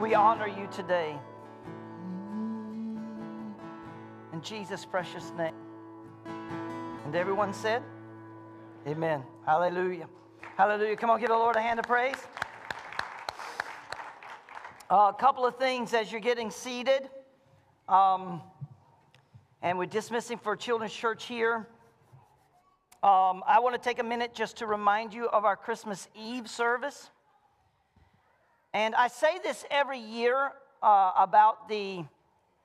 We honor you today. In Jesus' precious name. And everyone said, amen. Hallelujah. Hallelujah. Come on, give the Lord a hand of praise. A couple of things as you're getting seated. And we're dismissing for Children's Church here. I want to take a minute just to remind you of our Christmas Eve service. And I say this every year about the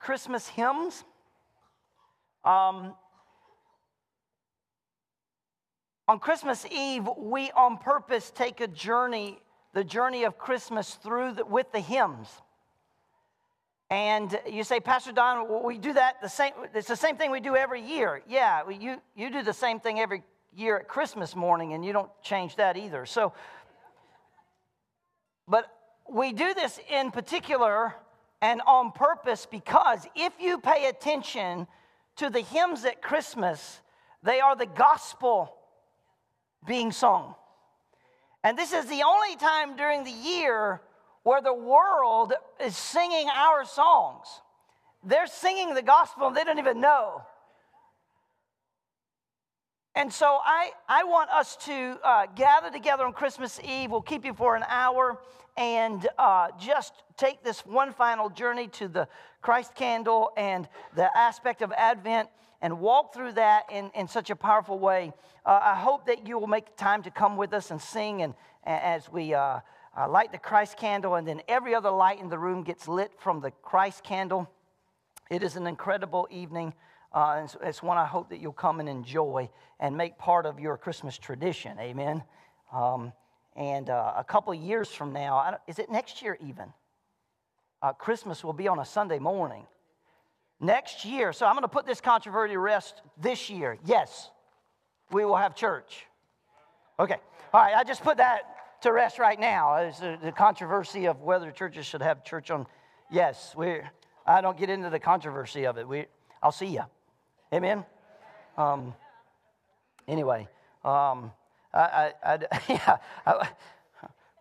Christmas hymns. On Christmas Eve, we on purpose take a journey, the journey of Christmas through with the hymns. And you say, Pastor Don, we do that the same. It's the same thing we do every year. Yeah, you do the same thing every year at Christmas morning, and you don't change that either. So, but we do this in particular and on purpose because if you pay attention to the hymns at Christmas, they are the gospel being sung. And this is the only time during the year where the world is singing our songs. They're singing the gospel and they don't even know. And so I want us to gather together on Christmas Eve. We'll keep you for an hour and just take this one final journey to the Christ candle and the aspect of Advent and walk through that in such a powerful way. I hope that you will make time to come with us and sing and as we... light the Christ candle, and then every other light in the room gets lit from the Christ candle. It is an incredible evening. It's one I hope that you'll come and enjoy and make part of your Christmas tradition. Amen. And a couple of years from now, is it next year even? Christmas will be on a Sunday morning. Next year. So I'm going to put this controversy to rest this year. Yes, we will have church. Okay. All right. I just put that to rest right now. It's the controversy of whether churches should have church on. Yes, I don't get into the controversy of it. I'll see you. Amen. Anyway,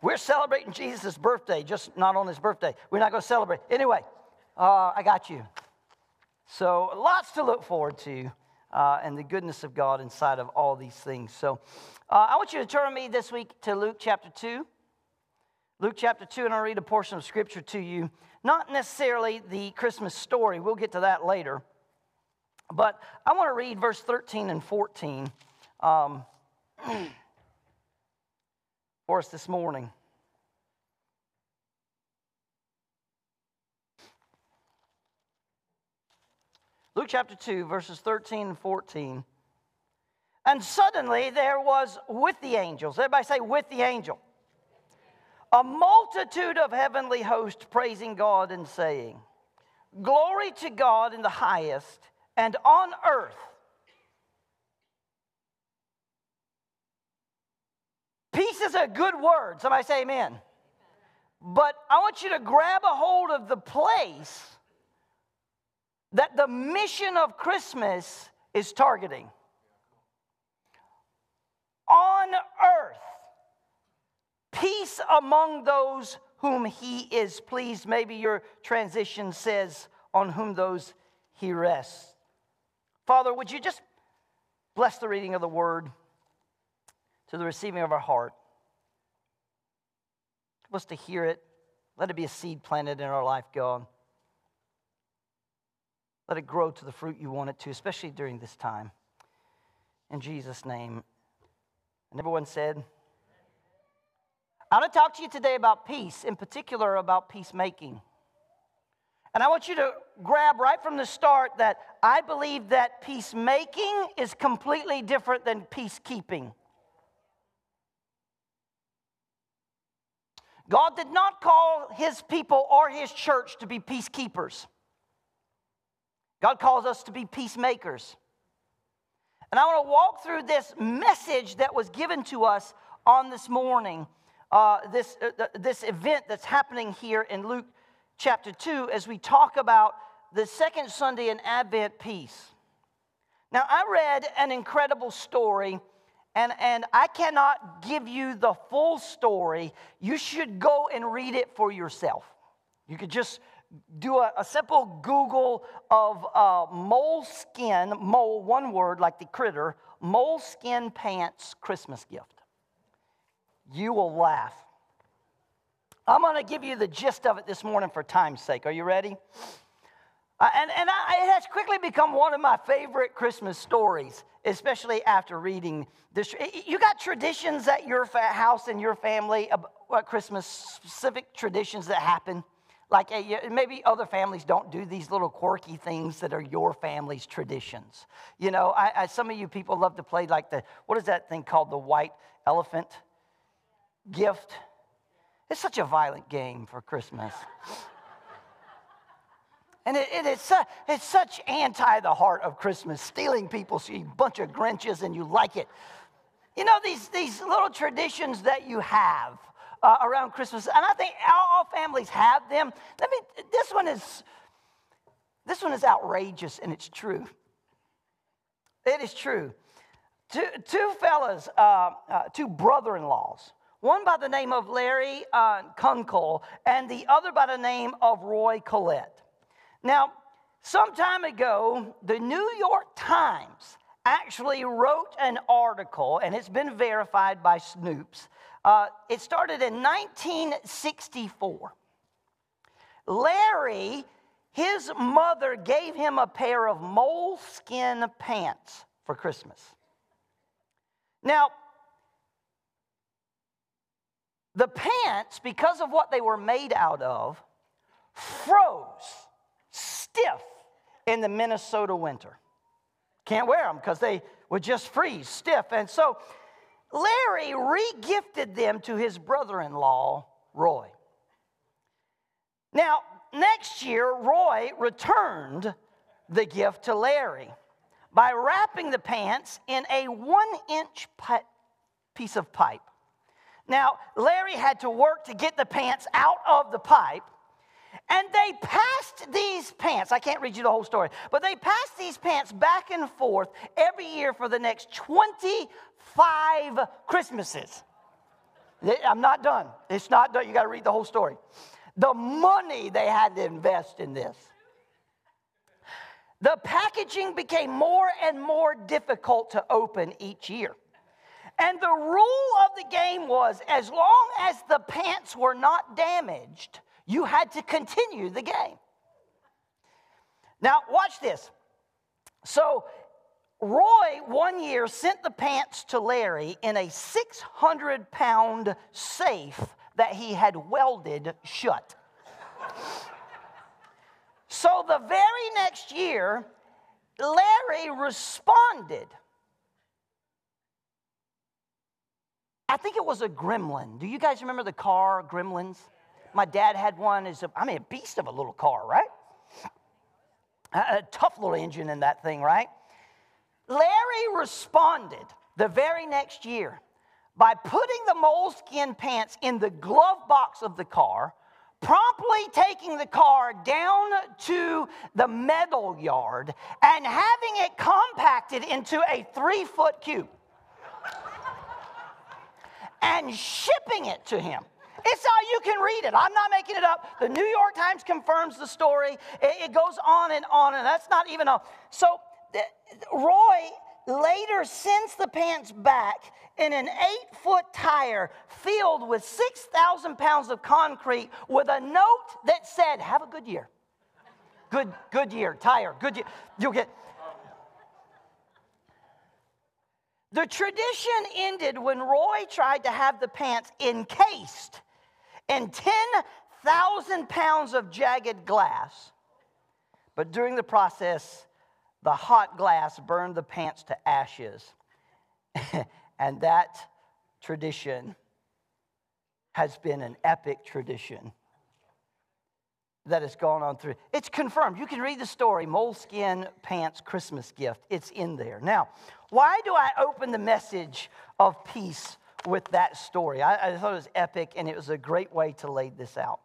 we're celebrating Jesus' birthday, just not on his birthday. We're not going to celebrate. Anyway, I got you. So lots to look forward to. And the goodness of God inside of all these things. So I want you to turn with me this week to Luke chapter 2. Luke chapter 2, and I'll read a portion of Scripture to you. Not necessarily the Christmas story. We'll get to that later. But I want to read verse 13 and 14 for us this morning. Luke chapter 2, verses 13 and 14. And suddenly there was with the angels, everybody say with the angel, a multitude of heavenly hosts praising God and saying, glory to God in the highest, and on earth peace is a good word. Somebody say amen. But I want you to grab a hold of the place that the mission of Christmas is targeting. On earth, peace among those whom he is pleased. Maybe your transition says, on whom those he rests. Father, would you just bless the reading of the word to the receiving of our heart. Help us to hear it. Let it be a seed planted in our life, God. Let it grow to the fruit you want it to, especially during this time. In Jesus' name. And everyone said, I want to talk to you today about peace, in particular about peacemaking. And I want you to grab right from the start that I believe that peacemaking is completely different than peacekeeping. God did not call his people or his church to be peacekeepers. God calls us to be peacemakers. And I want to walk through this message that was given to us on this morning, this event that's happening here in Luke chapter 2 as we talk about the second Sunday in Advent peace. Now, I read an incredible story, and I cannot give you the full story. You should go and read it for yourself. You could just do a simple Google of moleskin, mole, one word, like the critter, moleskin pants Christmas gift. You will laugh. I'm going to give you the gist of it this morning for time's sake. Are you ready? It has quickly become one of my favorite Christmas stories, especially after reading this. You got traditions at your house and your family, Christmas specific traditions that happen. Like maybe other families don't do these little quirky things that are your family's traditions. You know, some of you people love to play like what is that thing called, the white elephant gift? It's such a violent game for Christmas. And it's such anti the heart of Christmas, stealing people, so you bunch of Grinches and you like it. You know, these little traditions that you have around Christmas, and I think all families have them. This one is outrageous, and it's true. It is true. Two fellas, two brother-in-laws, one by the name of Larry Kunkel and the other by the name of Roy Collette. Now, some time ago, the New York Times actually wrote an article, and it's been verified by Snopes. It started in 1964. Larry, his mother gave him a pair of moleskin pants for Christmas. Now, the pants, because of what they were made out of, froze stiff in the Minnesota winter. Can't wear them because they would just freeze stiff. And so Larry re-gifted them to his brother-in-law, Roy. Now, next year, Roy returned the gift to Larry by wrapping the pants in a 1-inch piece of pipe. Now, Larry had to work to get the pants out of the pipe. And they passed these pants, I can't read you the whole story, but they passed these pants back and forth every year for the next 25 Christmases. I'm not done. It's not done. You got to read the whole story. The money they had to invest in this. The packaging became more and more difficult to open each year. And the rule of the game was, as long as the pants were not damaged, you had to continue the game. Now, watch this. So, Roy, one year, sent the pants to Larry in a 600-pound safe that he had welded shut. So, the very next year, Larry responded. I think it was a Gremlin. Do you guys remember the car, Gremlins? My dad had one. A beast of a little car, right? A tough little engine in that thing, right? Larry responded the very next year by putting the moleskin pants in the glove box of the car, promptly taking the car down to the metal yard and having it compacted into a 3-foot cube and shipping it to him. It's all, you can read it. I'm not making it up. The New York Times confirms the story. It goes on, and that's not even all. So Roy later sends the pants back in an 8-foot tire filled with 6,000 pounds of concrete with a note that said, "Have a good year. Good year, tire, good year. You'll get." The tradition ended when Roy tried to have the pants encased in 10,000 pounds of jagged glass. But during the process, the hot glass burned the pants to ashes. And that tradition has been an epic tradition that has gone on through. It's confirmed. You can read the story, Moleskin Pants Christmas Gift. It's in there. Now, why do I open the message of peace with that story? I thought it was epic, and it was a great way to lay this out.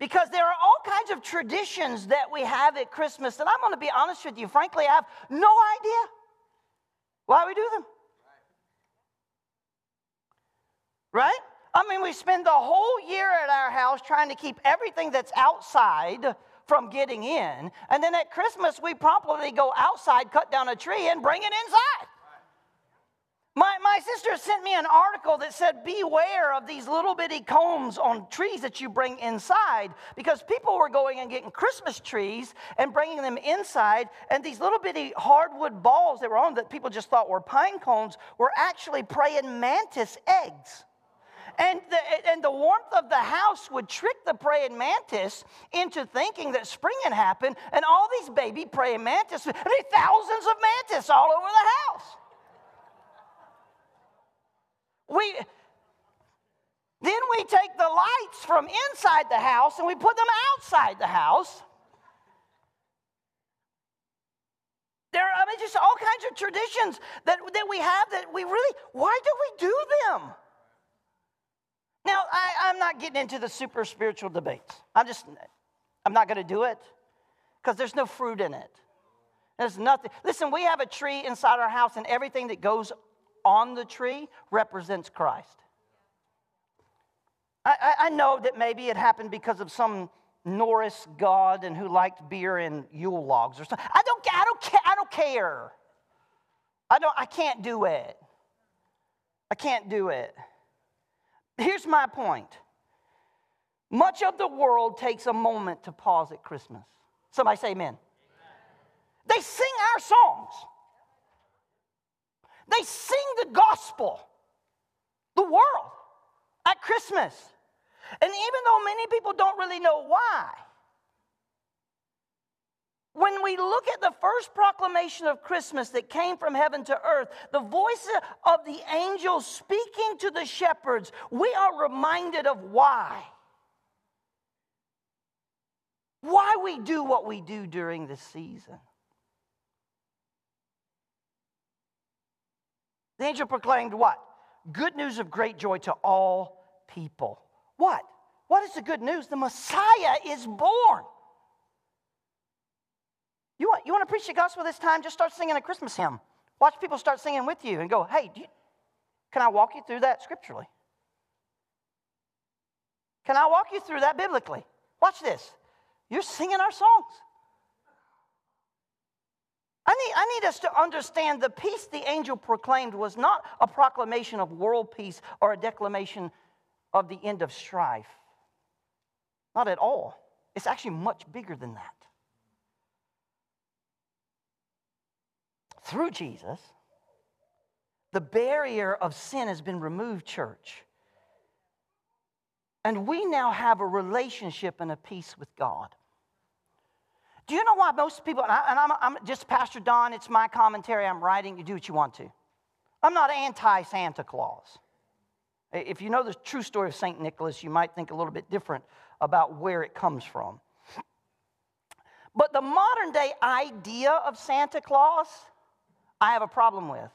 Because there are all kinds of traditions that we have at Christmas, and I'm going to be honest with you. Frankly, I have no idea why we do them. Right? I mean, we spend the whole year at our house trying to keep everything that's outside from getting in. And then at Christmas, we promptly go outside, cut down a tree, and bring it inside. My sister sent me an article that said, beware of these little bitty combs on trees that you bring inside, because people were going and getting Christmas trees and bringing them inside, and these little bitty hardwood balls that were on that people just thought were pine cones were actually praying mantis eggs. And the warmth of the house would trick the praying mantis into thinking that spring had happened, and all these baby praying mantis, thousands of mantis all over the house. Then we take the lights from inside the house and we put them outside the house. Just all kinds of traditions that we have that we really, why do we do them? Now, I'm not getting into the super spiritual debates. I'm not going to do it because there's no fruit in it. There's nothing. Listen, we have a tree inside our house and everything that goes on the tree represents Christ. I know that maybe it happened because of some Norse god and who liked beer and Yule logs or something. I don't care. I can't do it. Here's my point. Much of the world takes a moment to pause at Christmas. Somebody say amen. They sing our songs. They sing the gospel, the world, at Christmas. And even though many people don't really know why, when we look at the first proclamation of Christmas that came from heaven to earth, the voice of the angels speaking to the shepherds, we are reminded of why. Why we do what we do during this season. The angel proclaimed what? Good news of great joy to all people. What? What is the good news? The Messiah is born. You want to preach the gospel this time? Just start singing a Christmas hymn. Watch people start singing with you and go, hey, can I walk you through that scripturally? Can I walk you through that biblically? Watch this. You're singing our songs. I need us to understand the peace the angel proclaimed was not a proclamation of world peace or a declamation of the end of strife. Not at all. It's actually much bigger than that. Through Jesus, the barrier of sin has been removed, church. And we now have a relationship and a peace with God. Do you know why most people, and I'm just Pastor Don, it's my commentary, I'm writing, you do what you want to. I'm not anti-Santa Claus. If you know the true story of St. Nicholas, you might think a little bit different about where it comes from. But the modern day idea of Santa Claus, I have a problem with.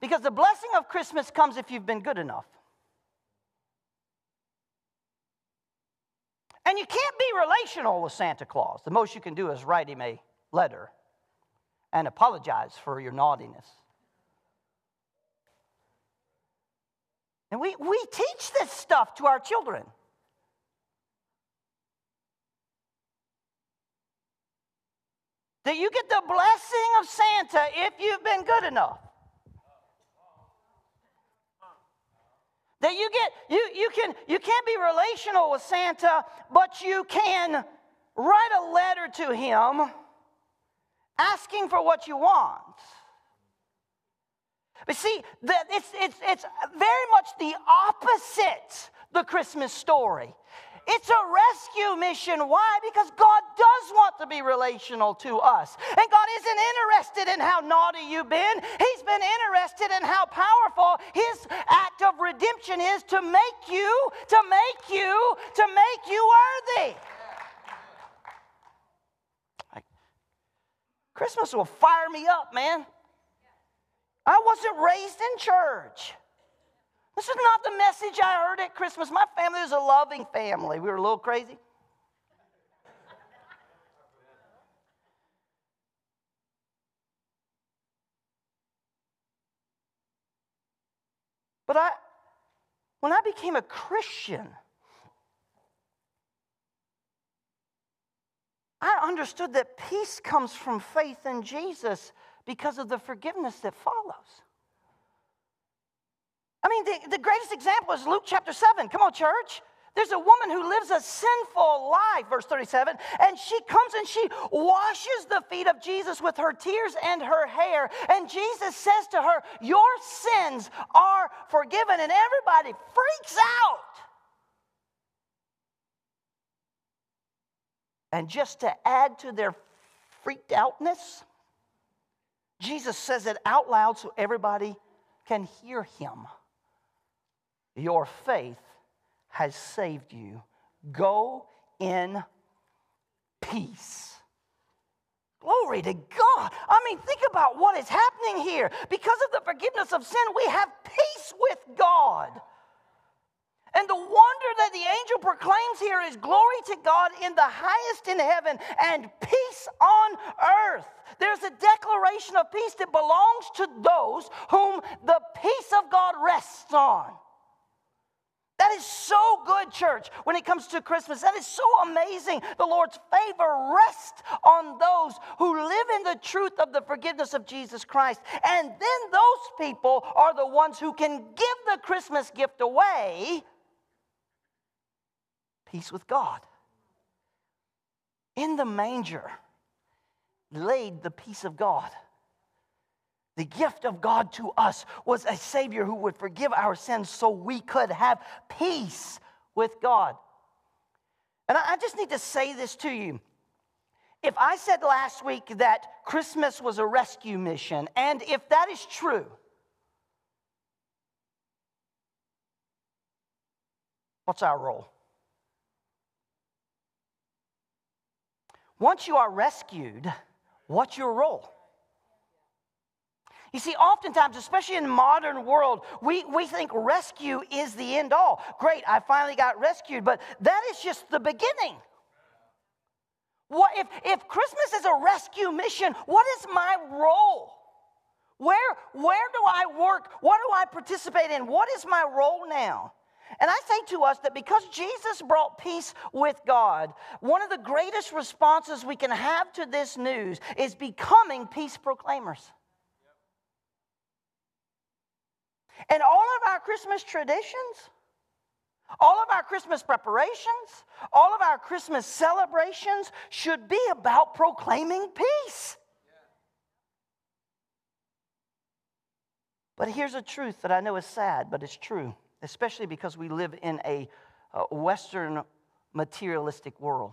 Because the blessing of Christmas comes if you've been good enough. And you can't be relational with Santa Claus. The most you can do is write him a letter and apologize for your naughtiness. And we teach this stuff to our children. That you get the blessing of Santa if you've been good enough. That you can't be relational with Santa, but you can write a letter to him asking for what you want. But see, it's very much the opposite, the Christmas story. It's a rescue mission. Why? Because God does want to be relational to us. And God isn't interested in how naughty you've been. He's been interested in how powerful his act of redemption is to make you worthy. Christmas will fire me up, man. I wasn't raised in church. This is not the message I heard at Christmas. My family was a loving family. We were a little crazy. But I, When I became a Christian, I understood that peace comes from faith in Jesus because of the forgiveness that follows. I mean, the greatest example is Luke chapter 7. Come on, church. There's a woman who lives a sinful life, verse 37, and she comes and she washes the feet of Jesus with her tears and her hair. And Jesus says to her, your sins are forgiven. And everybody freaks out. And just to add to their freaked outness, Jesus says it out loud so everybody can hear him. Your faith has saved you. Go in peace. Glory to God. I mean, think about what is happening here. Because of the forgiveness of sin, we have peace with God. And the wonder that the angel proclaims here is glory to God in the highest in heaven and peace on earth. There's a declaration of peace that belongs to those whom the peace of God rests on. That is so good, church, when it comes to Christmas. That is so amazing. The Lord's favor rests on those who live in the truth of the forgiveness of Jesus Christ. And then those people are the ones who can give the Christmas gift away. Peace with God. In the manger laid the peace of God. The gift of God to us was a Savior who would forgive our sins so we could have peace with God. And I just need to say this to you. If I said last week that Christmas was a rescue mission, and if that is true, what's our role? Once you are rescued, what's your role? You see, oftentimes, especially in the modern world, we think rescue is the end all. Great, I finally got rescued, but that is just the beginning. If Christmas is a rescue mission, what is my role? Where do I work? What do I participate in? What is my role now? And I say to us that because Jesus brought peace with God, one of the greatest responses we can have to this news is becoming peace proclaimers. And all of our Christmas traditions, all of our Christmas preparations, all of our Christmas celebrations should be about proclaiming peace. Yeah. But here's a truth that I know is sad, but it's true, especially because we live in a Western materialistic world.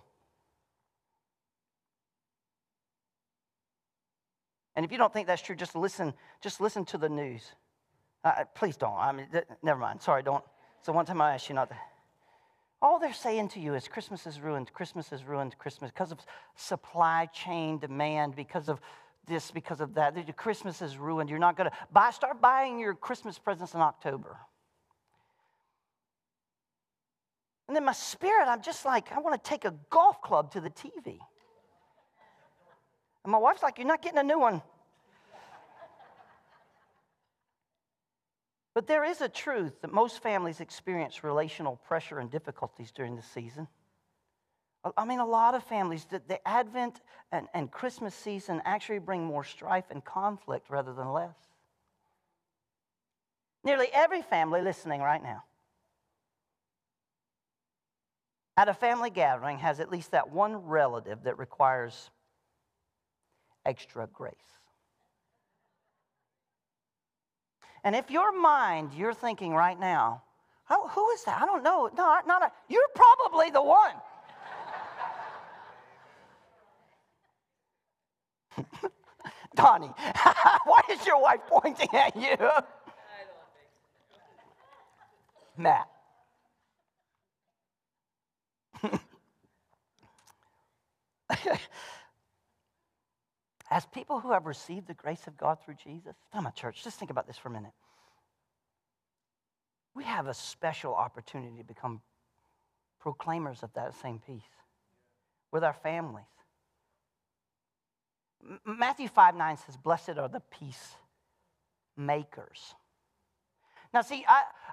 And if you don't think that's true, just listen to the news. Please don't. I mean, never mind. Sorry, don't. So one time I asked you not to. All they're saying to you is Christmas is ruined, because of supply chain demand, because of this, because of that. Christmas is ruined. You're not going to buy. Start buying your Christmas presents in October. And in my spirit, I'm just like, I want to take a golf club to the TV. And my wife's like, you're not getting a new one. But there is a truth that most families experience relational pressure and difficulties during the season. I mean, a lot of families, the Advent and Christmas season actually bring more strife and conflict rather than less. Nearly every family listening right now at a family gathering has at least that one relative that requires extra grace. And if your mind, you're thinking right now, oh, who is that? I don't know. No, you're probably the one. Donnie, why is your wife pointing at you? I don't think so. Matt. As people who have received the grace of God through Jesus, come on, church, just think about this for a minute. We have a special opportunity to become proclaimers of that same peace with our families. Matthew 5:9 says, blessed are the peacemakers. Now, see,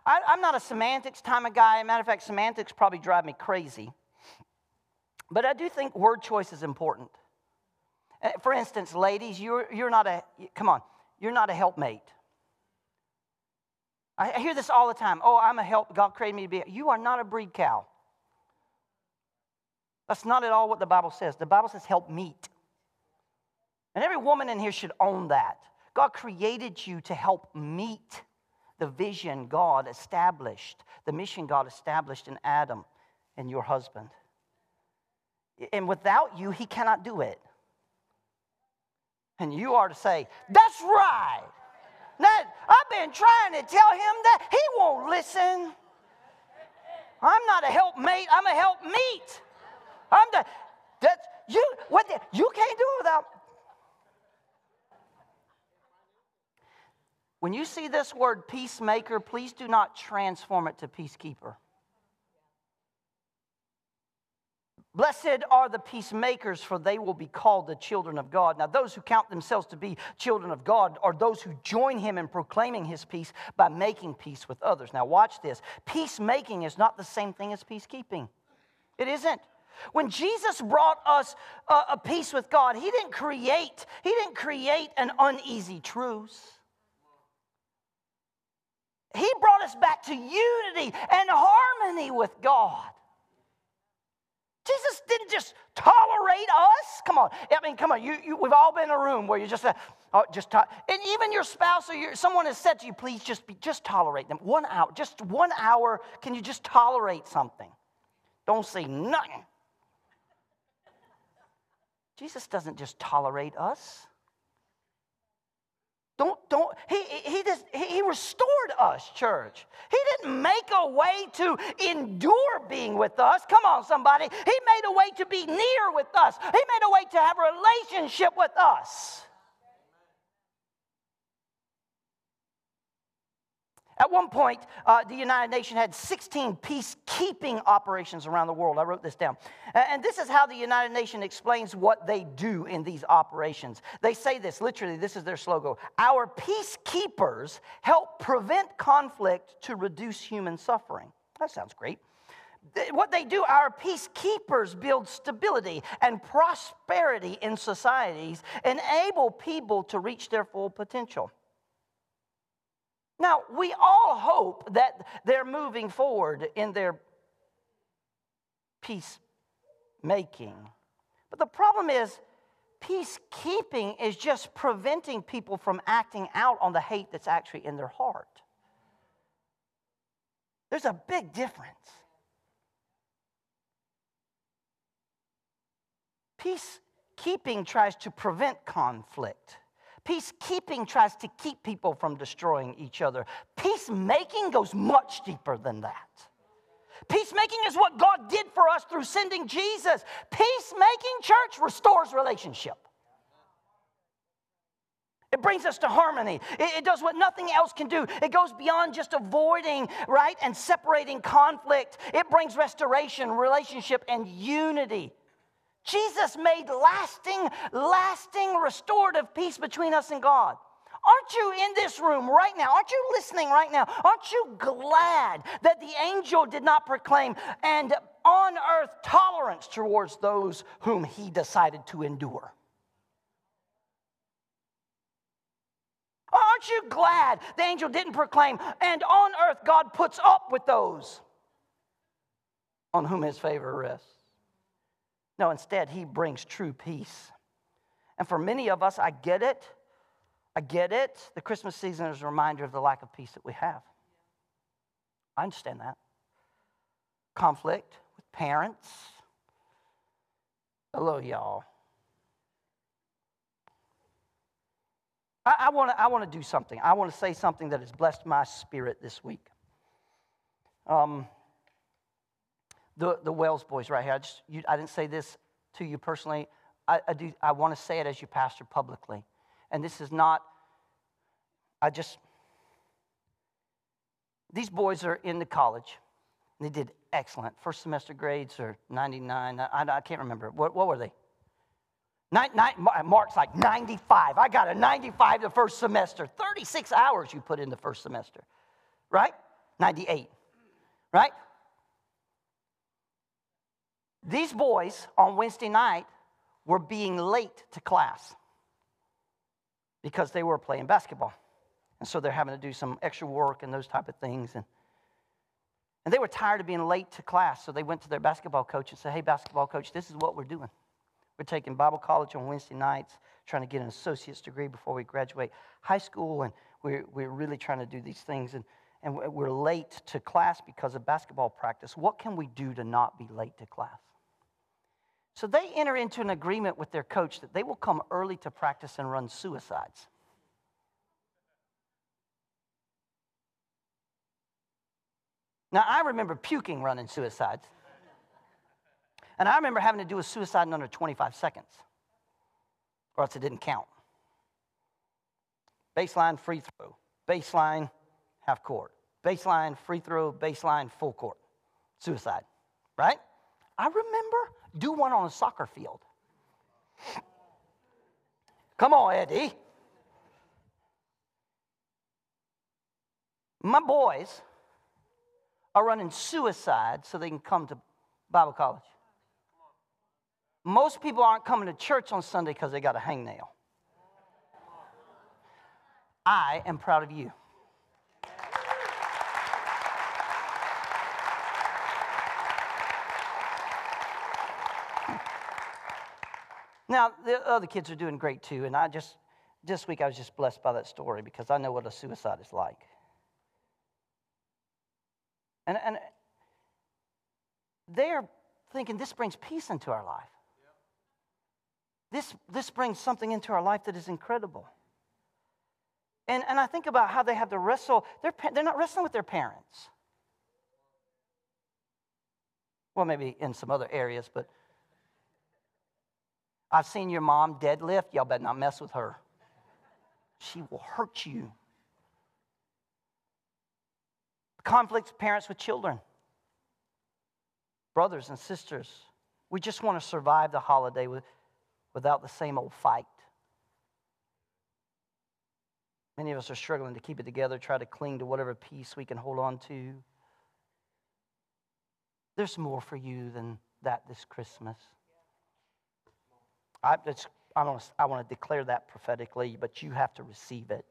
I'm not a semantics kind of guy. As a matter of fact, semantics probably drive me crazy. But I do think word choice is important. For instance, ladies, you're not a helpmate. I hear this all the time. Oh, I'm a help. God created me to be. You are not a breed cow. That's not at all what the Bible says. The Bible says help meet. And every woman in here should own that. God created you to help meet the vision God established, the mission God established in Adam and your husband. And without you, he cannot do it. And you are to say, that's right. Now, I've been trying to tell him that. He won't listen. I'm not a helpmate. I'm a helpmeet. You can't do it without. When you see this word peacemaker, please do not transform it to peacekeeper. Blessed are the peacemakers, for they will be called the children of God. Now, those who count themselves to be children of God are those who join him in proclaiming his peace by making peace with others. Now, watch this. Peacemaking is not the same thing as peacekeeping. It isn't. When Jesus brought us a peace with God, he didn't create an uneasy truce. He brought us back to unity and harmony with God. Jesus didn't just tolerate us. Come on. I mean, come on. We've all been in a room where you just and even your spouse or someone has said to you, please just tolerate them. 1 hour. Just 1 hour. Can you just tolerate something? Don't say nothing. Jesus doesn't just tolerate us. He restored us, church. He didn't make a way to endure being with us. Come on, somebody. He made a way to be near with us. He made a way to have a relationship with us. At one point, the United Nations had 16 peacekeeping operations around the world. I wrote this down. And this is how the United Nations explains what they do in these operations. They say this, literally, this is their slogan. Our peacekeepers help prevent conflict to reduce human suffering. That sounds great. What they do, our peacekeepers build stability and prosperity in societies, enable people to reach their full potential. Now, we all hope that they're moving forward in their peacemaking. But the problem is, peacekeeping is just preventing people from acting out on the hate that's actually in their heart. There's a big difference. Peacekeeping tries to prevent conflict. Peacekeeping tries to keep people from destroying each other. Peacemaking goes much deeper than that. Peacemaking is what God did for us through sending Jesus. Peacemaking, church, restores relationship. It brings us to harmony. It does what nothing else can do. It goes beyond just avoiding, right, and separating conflict. It brings restoration, relationship, and unity. Jesus made lasting, restorative peace between us and God. Aren't you in this room right now? Aren't you listening right now? Aren't you glad that the angel did not proclaim, and on earth tolerance towards those whom he decided to endure? Aren't you glad the angel didn't proclaim, and on earth God puts up with those on whom his favor rests? No, instead, he brings true peace. And for many of us, I get it. The Christmas season is a reminder of the lack of peace that we have. I understand that. Conflict with parents. Hello, y'all. I want to do something. I want to say something that has blessed my spirit this week. The Wells boys right here. I didn't say this to you personally. I want to say it as your pastor publicly. And this is not, these boys are in the college. And they did excellent. First semester grades are 99. I can't remember. What were they? Mark's like 95. I got a 95 the first semester. 36 hours you put in the first semester. right? 98, right? These boys on Wednesday night were being late to class because they were playing basketball. And so they're having to do some extra work and those type of things. And they were tired of being late to class, so they went to their basketball coach and said, hey, basketball coach, this is what we're doing. We're taking Bible college on Wednesday nights, trying to get an associate's degree before we graduate high school, and we're really trying to do these things. And we're late to class because of basketball practice. What can we do to not be late to class? So they enter into an agreement with their coach that they will come early to practice and run suicides. Now, I remember puking running suicides. And I remember having to do a suicide in under 25 seconds, or else it didn't count. Baseline, free throw. Baseline, half court. Baseline, free throw. Baseline, full court. Suicide, right? I remember do one on a soccer field. Come on, Eddie. My boys are running suicide so they can come to Bible college. Most people aren't coming to church on Sunday because they got a hangnail. I am proud of you. Now, the other kids are doing great too, and I just, this week I was just blessed by that story because I know what a suicide is like. And they're thinking this brings peace into our life. This brings something into our life that is incredible. And I think about how they have to wrestle. They're not wrestling with their parents. Well, maybe in some other areas, but I've seen your mom deadlift. Y'all better not mess with her. She will hurt you. Conflicts, parents with children, brothers and sisters. We just want to survive the holiday without the same old fight. Many of us are struggling to keep it together, try to cling to whatever peace we can hold on to. There's more for you than that this Christmas. I want to declare that prophetically, but you have to receive it.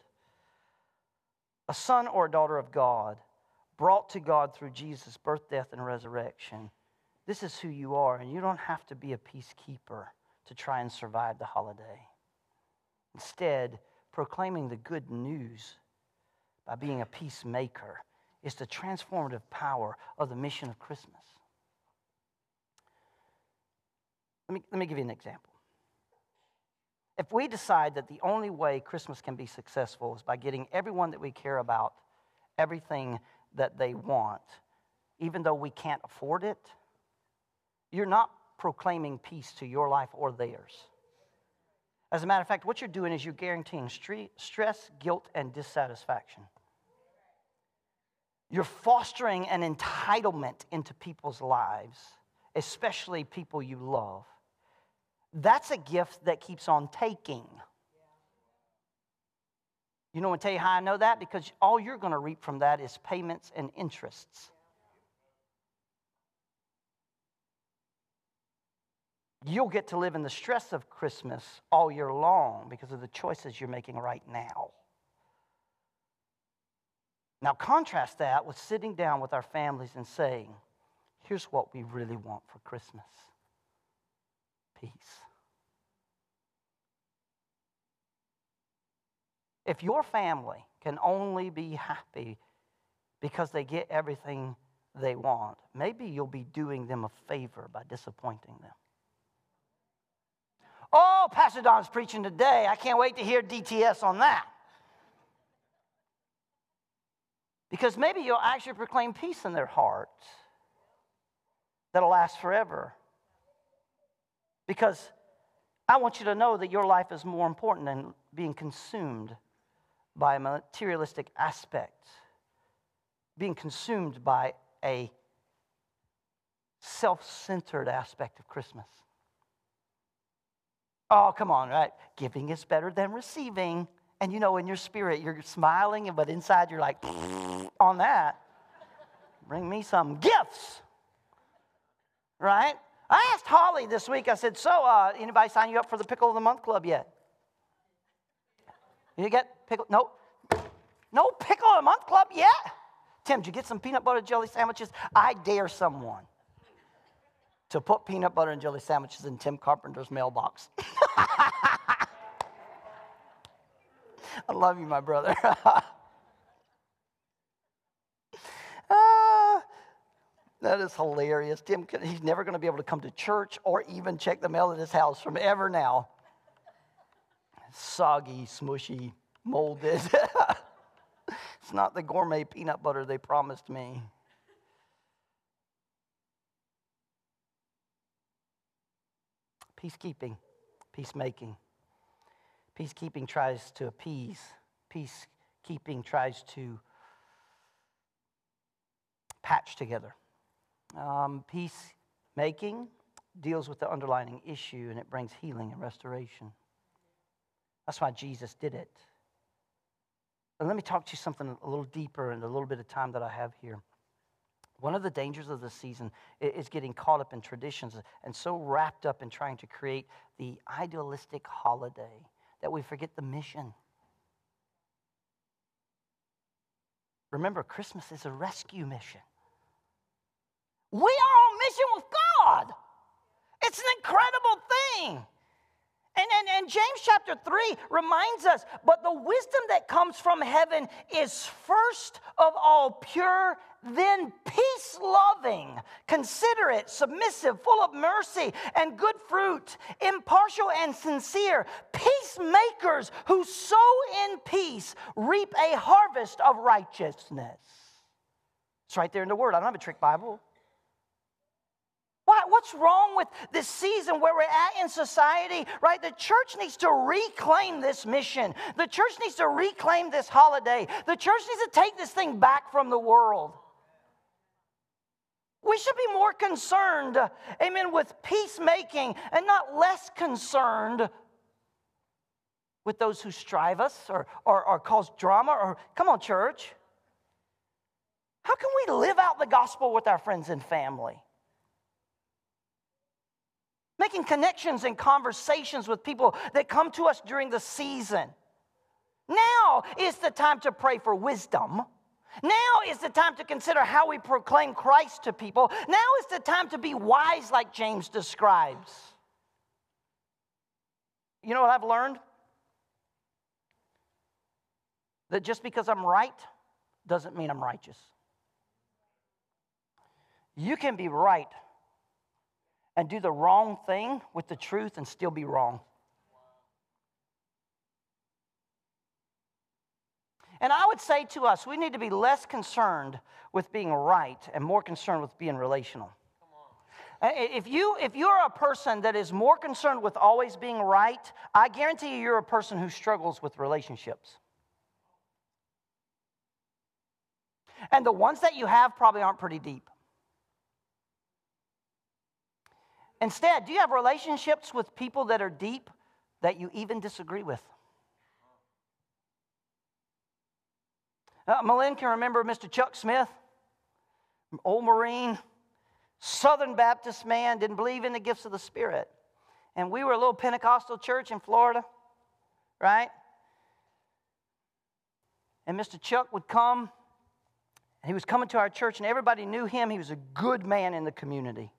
A son or a daughter of God, brought to God through Jesus' birth, death, and resurrection. This is who you are, and you don't have to be a peacekeeper to try and survive the holiday. Instead, proclaiming the good news by being a peacemaker is the transformative power of the mission of Christmas. Let me give you an example. If we decide that the only way Christmas can be successful is by getting everyone that we care about everything that they want, even though we can't afford it, you're not proclaiming peace to your life or theirs. As a matter of fact, what you're doing is you're guaranteeing stress, guilt, and dissatisfaction. You're fostering an entitlement into people's lives, especially people you love. That's a gift that keeps on taking. You know, I'm going to tell you how I know that, because all you're going to reap from that is payments and interests. You'll get to live in the stress of Christmas all year long because of the choices you're making right now. Now, contrast that with sitting down with our families and saying, here's what we really want for Christmas. Peace. If your family can only be happy because they get everything they want, maybe you'll be doing them a favor by disappointing them. Oh, Pastor Don's preaching today. I can't wait to hear DTS on that. Because maybe you'll actually proclaim peace in their hearts that'll last forever. Because I want you to know that your life is more important than being consumed by a materialistic aspect, being consumed by a self-centered aspect of Christmas. Oh, come on, right? Giving is better than receiving. And you know, in your spirit, you're smiling, but inside you're like, on that, bring me some gifts, right? I asked Holly this week, I said, so anybody sign you up for the Pickle of the Month Club yet? You get pickle? No. No Pickle of the Month Club yet? Tim, did you get some peanut butter and jelly sandwiches? I dare someone to put peanut butter and jelly sandwiches in Tim Carpenter's mailbox. I love you, my brother. That is hilarious. Tim, he's never going to be able to come to church or even check the mail at his house from ever now. Soggy, smushy, molded. It's not the gourmet peanut butter they promised me. Peacekeeping, peacemaking. Peacekeeping tries to appease. Peacekeeping tries to patch together. Peacemaking deals with the underlying issue, and it brings healing and restoration. That's why Jesus did it. But let me talk to you something a little deeper in the little bit of time that I have here. One of the dangers of the season is getting caught up in traditions and so wrapped up in trying to create the idealistic holiday that we forget the mission. Remember, Christmas is a rescue mission. We are on mission with God. It's an incredible thing. And James chapter 3 reminds us, but the wisdom that comes from heaven is first of all pure, then peace-loving, considerate, submissive, full of mercy and good fruit, impartial and sincere, peacemakers who sow in peace reap a harvest of righteousness. It's right there in the Word. I don't have a trick Bible. What's wrong with this season where we're at in society, right? The church needs to reclaim this mission. The church needs to reclaim this holiday. The church needs to take this thing back from the world. We should be more concerned, amen, with peacemaking and not less concerned with those who strive us or cause drama. Or come on, church. How can we live out the gospel with our friends and family? Making connections and conversations with people that come to us during the season. Now is the time to pray for wisdom. Now is the time to consider how we proclaim Christ to people. Now is the time to be wise like James describes. You know what I've learned? That just because I'm right doesn't mean I'm righteous. You can be right and do the wrong thing with the truth and still be wrong. And I would say to us, we need to be less concerned with being right and more concerned with being relational. If you're a person that is more concerned with always being right, I guarantee you you're a person who struggles with relationships. And the ones that you have probably aren't pretty deep. Instead, do you have relationships with people that are deep that you even disagree with? Malin can remember Mr. Chuck Smith, old Marine, Southern Baptist man, didn't believe in the gifts of the Spirit. And we were a little Pentecostal church in Florida, right? And Mr. Chuck would come, and he was coming to our church, and everybody knew him. He was a good man in the community.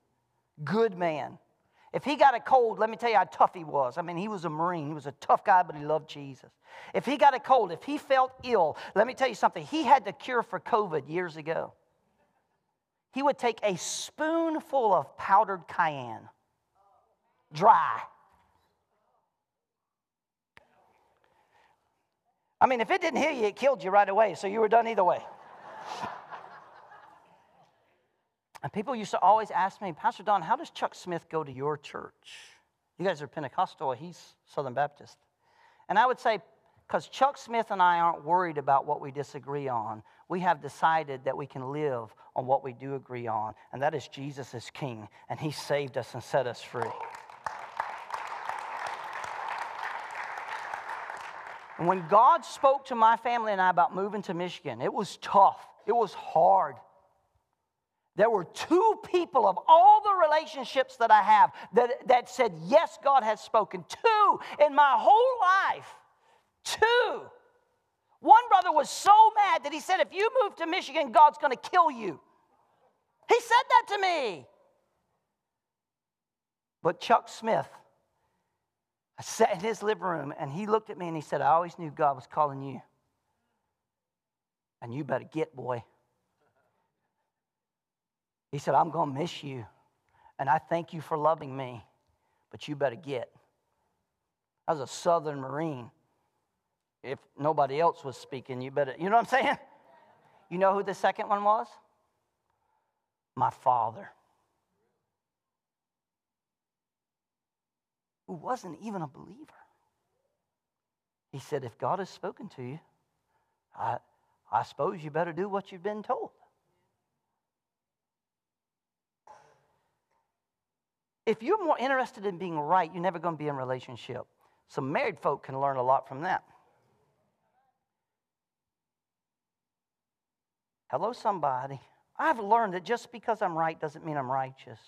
Good man. If he got a cold, let me tell you how tough he was. I mean, he was a Marine. He was a tough guy, but he loved Jesus. If he got a cold, if he felt ill, let me tell you something. He had the cure for COVID years ago. He would take a spoonful of powdered cayenne, dry. I mean, if it didn't heal you, it killed you right away, so you were done either way. And people used to always ask me, Pastor Don, how does Chuck Smith go to your church? You guys are Pentecostal, he's Southern Baptist. And I would say, because Chuck Smith and I aren't worried about what we disagree on. We have decided that we can live on what we do agree on, and that is Jesus is King, and he saved us and set us free. And when God spoke to my family and I about moving to Michigan, it was tough. It was hard. There were two people of all the relationships that I have that said, yes, God has spoken. Two in my whole life. Two. One brother was so mad that he said, if you move to Michigan, God's going to kill you. He said that to me. But Chuck Smith, I sat in his living room, and he looked at me and he said, I always knew God was calling you. And you better get, boy. He said, I'm going to miss you, and I thank you for loving me, but you better get. I was a Southern Marine. If nobody else was speaking, you better, you know what I'm saying? You know who the second one was? My father. Who wasn't even a believer. He said, if God has spoken to you, I suppose you better do what you've been told. If you're more interested in being right, you're never going to be in a relationship. Some married folk can learn a lot from that. Hello, somebody. I've learned that just because I'm right doesn't mean I'm righteous.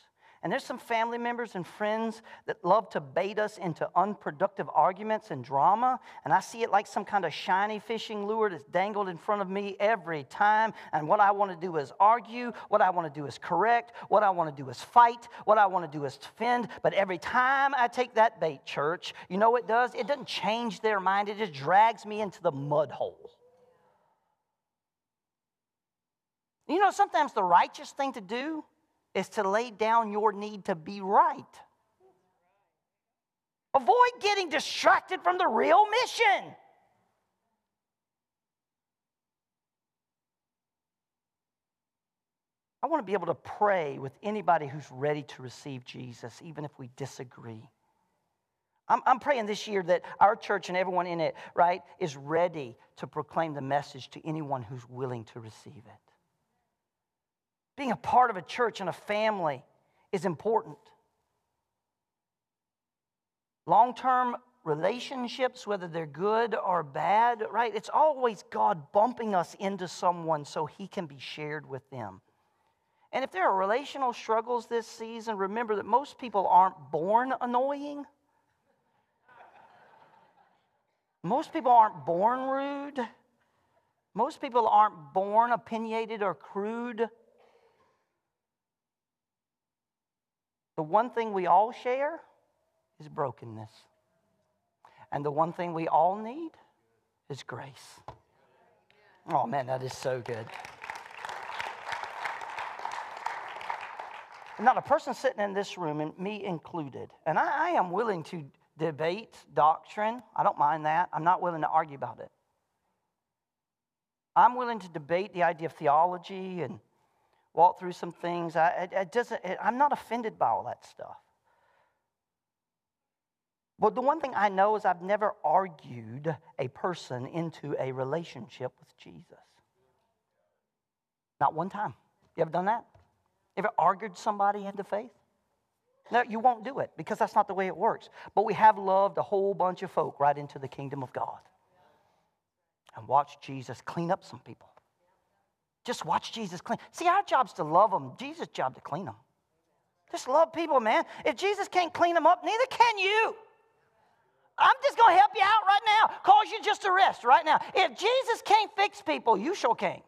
And there's some family members and friends that love to bait us into unproductive arguments and drama. And I see it like some kind of shiny fishing lure that's dangled in front of me every time. And what I want to do is argue. What I want to do is correct. What I want to do is fight. What I want to do is defend. But every time I take that bait, church, you know what it does? It doesn't change their mind. It just drags me into the mud hole. You know, sometimes the righteous thing to do is to lay down your need to be right. Avoid getting distracted from the real mission. I want to be able to pray with anybody who's ready to receive Jesus, even if we disagree. I'm praying this year that our church and everyone in it, right, is ready to proclaim the message to anyone who's willing to receive it. Being a part of a church and a family is important. Long-term relationships, whether they're good or bad, right? It's always God bumping us into someone so He can be shared with them. And if there are relational struggles this season, remember that most people aren't born annoying. Most people aren't born rude. Most people aren't born opinionated or crude. The one thing we all share is brokenness. And the one thing we all need is grace. Oh, man, that is so good. Not a person sitting in this room, and me included, and I am willing to debate doctrine. I don't mind that. I'm not willing to argue about it. I'm willing to debate the idea of theology and walk through some things. I'm not offended by all that stuff. But the one thing I know is I've never argued a person into a relationship with Jesus. Not one time. You ever done that? You ever argued somebody into faith? No, you won't do it because that's not the way it works. But we have loved a whole bunch of folk right into the kingdom of God. And watched Jesus clean up some people. Just watch Jesus clean. See, our job's to love them. Jesus' job to clean them. Just love people, man. If Jesus can't clean them up, neither can you. I'm just going to help you out right now. Cause you just to rest right now. If Jesus can't fix people, you sure can't.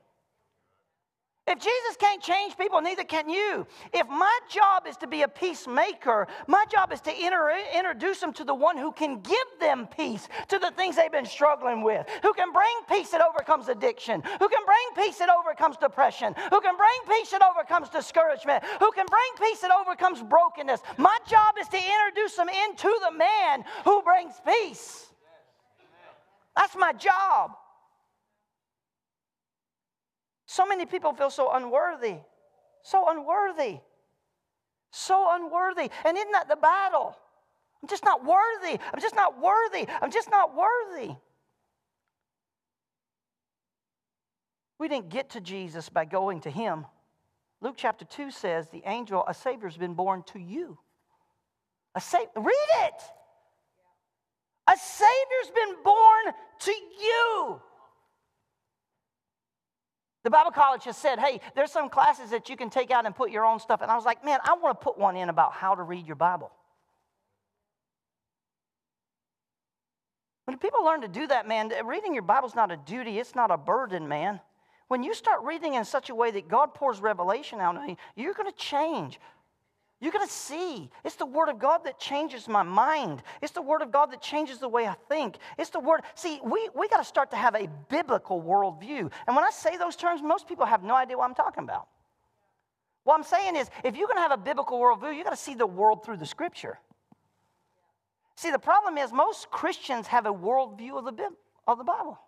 If Jesus can't change people, neither can you. If my job is to be a peacemaker, my job is to introduce them to the one who can give them peace to the things they've been struggling with, who can bring peace that overcomes addiction, who can bring peace that overcomes depression, who can bring peace that overcomes discouragement, who can bring peace that overcomes brokenness. My job is to introduce them into the man who brings peace. That's my job. So many people feel so unworthy, so unworthy, so unworthy. And isn't that the battle? I'm just not worthy. I'm just not worthy. I'm just not worthy. We didn't get to Jesus by going to Him. Luke chapter 2 says the angel, a Savior's been born to you. Read it. A Savior's been born to you. The Bible college has said, hey, there's some classes that you can take out and put your own stuff. And I was like, man, I want to put one in about how to read your Bible. When people learn to do that, man, reading your Bible's not a duty. It's not a burden, man. When you start reading in such a way that God pours revelation out on you, you're going to change. You're going to see. It's the Word of God that changes my mind. It's the Word of God that changes the way I think. It's the Word. See, we got to start to have a biblical worldview. And when I say those terms, most people have no idea what I'm talking about. What I'm saying is, if you're going to have a biblical worldview, you got to see the world through the Scripture. See, the problem is most Christians have a worldview of the Bible.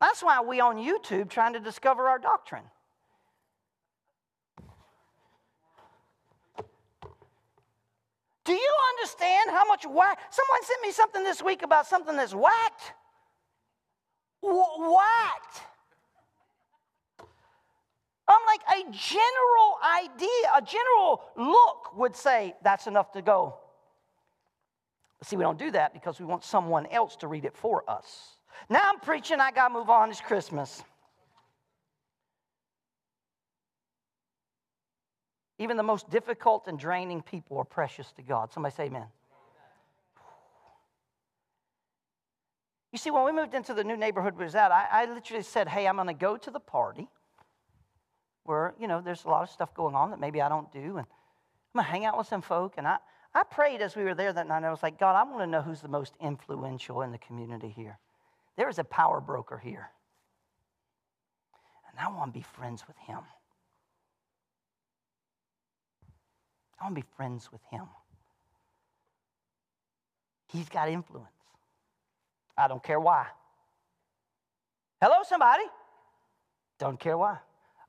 That's why we on YouTube trying to discover our doctrine. Do you understand how much whack? Someone sent me something this week about something that's whacked. Whacked. I'm like, a general idea, a general look would say, that's enough to go. See, we don't do that because we want someone else to read it for us. Now I'm preaching, I got to move on, it's Christmas. Even the most difficult and draining people are precious to God. Somebody say amen. You see, when we moved into the new neighborhood we was at, I literally said, hey, I'm going to go to the party where, you know, there's a lot of stuff going on that maybe I don't do. And I'm going to hang out with some folk. And I prayed as we were there that night. I was like, God, I want to know who's the most influential in the community here. There is a power broker here. And I want to be friends with him. I want to be friends with him. He's got influence. I don't care why. Hello, somebody. Don't care why.